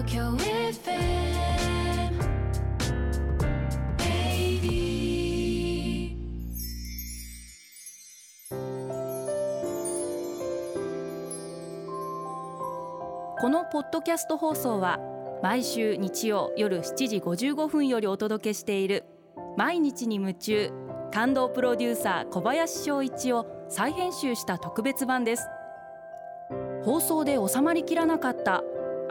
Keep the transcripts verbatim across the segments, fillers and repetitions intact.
このポッドキャスト放送は毎週日曜夜しちじごじゅうごふんよりお届けしている毎日に夢中感動プロデューサー小林翔一を再編集した特別版です。放送で収まりきらなかった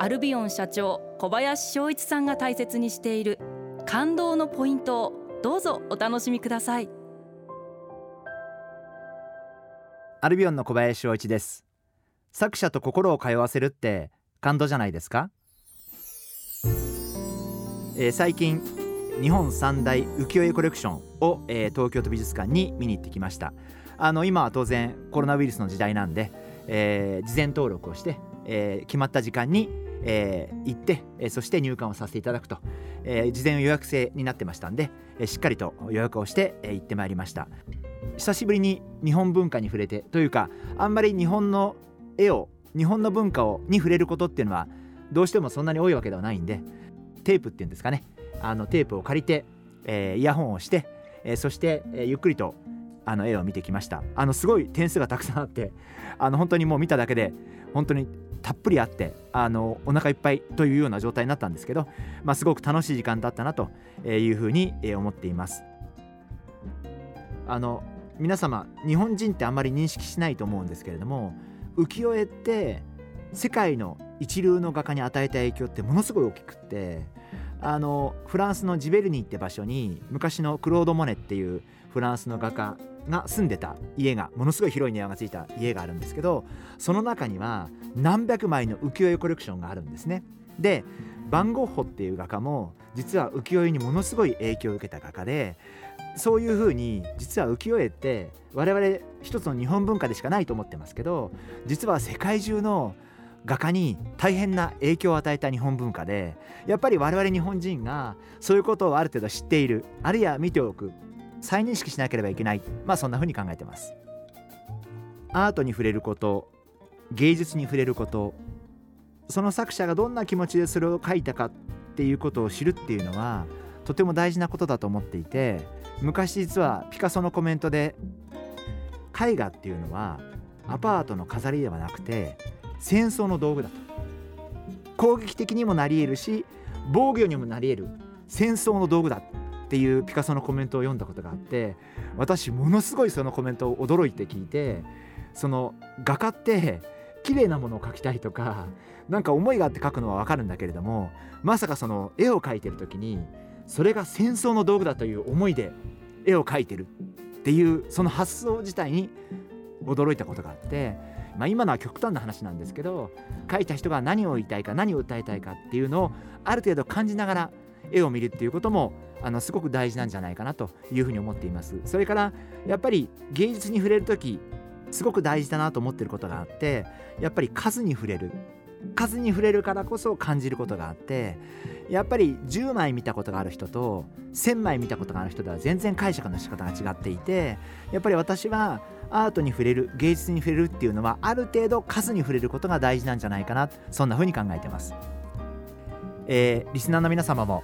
アルビオン社長小林翔一さんが大切にしている感動のポイントをどうぞお楽しみください。アルビオンの小林翔一です。作者と心を通わせるって感動じゃないですか。えー、最近日本三大浮世絵コレクションを、えー、東京都美術館に見に行ってきました。あの今は当然コロナウイルスの時代なんで、えー、事前登録をして、えー、決まった時間に、えー、行って、えー、そして入館をさせていただくと、えー、事前予約制になってましたんで、えー、しっかりと予約をして、えー、行ってまいりました。久しぶりに日本文化に触れてというか、あんまり日本の絵を日本の文化をに触れることっていうのはどうしてもそんなに多いわけではないんで、テープっていうんですかね、あのテープを借りて、えー、イヤホンをして、えー、そして、えー、ゆっくりとあの絵を見てきました。あのすごい点数がたくさんあって、あの本当にもう見ただけで本当にたっぷりあって、あのお腹いっぱいというような状態になったんですけど、まあ、すごく楽しい時間だったなというふうに思っています。あの皆様日本人ってあんまり認識しないと思うんですけれども、浮世絵って世界の一流の画家に与えた影響ってものすごい大きくって、あのフランスのジベルニーって場所に昔のクロード・モネっていうフランスの画家が住んでた家が、ものすごい広い庭がついた家があるんですけど、その中には何百枚の浮世絵コレクションがあるんですね。でバンゴッホっていう画家も実は浮世絵にものすごい影響を受けた画家で、そういうふうに実は浮世絵って我々一つの日本文化でしかないと思ってますけど、実は世界中の画家に大変な影響を与えた日本文化で、やっぱり我々日本人がそういうことをある程度知っている、あるいは見ておく、再認識しなければいけない、まあそんなふうに考えてます。アートに触れること、芸術に触れること、その作者がどんな気持ちでそれを書いたかっていうことを知るっていうのはとても大事なことだと思っていて、昔実はピカソのコメントで、絵画っていうのはアパートの飾りではなくて戦争の道具だと、攻撃的にもなり得るし防御にもなり得る戦争の道具だっていうピカソのコメントを読んだことがあって、私ものすごいそのコメントを驚いて聞いて、その画家って綺麗なものを描きたいとかなんか思いがあって描くのは分かるんだけれども、まさかその絵を描いてる時にそれが戦争の道具だという思いで絵を描いてるっていうその発想自体に驚いたことがあって、まあ、今のは極端な話なんですけど、描いた人が何を言いたいか何を訴えたいかっていうのをある程度感じながら絵を見るっていうこともあのすごく大事なんじゃないかなというふうに思っています。それからやっぱり芸術に触れるときすごく大事だなと思ってることがあって、やっぱり数に触れる、数に触れるからこそ感じることがあって、やっぱりじゅうまい見たことがある人とせんまい見たことがある人では全然解釈の仕方が違っていて、やっぱり私はアートに触れる、芸術に触れるっていうのはある程度数に触れることが大事なんじゃないかな、そんな風に考えてます。えー、リスナーの皆様も、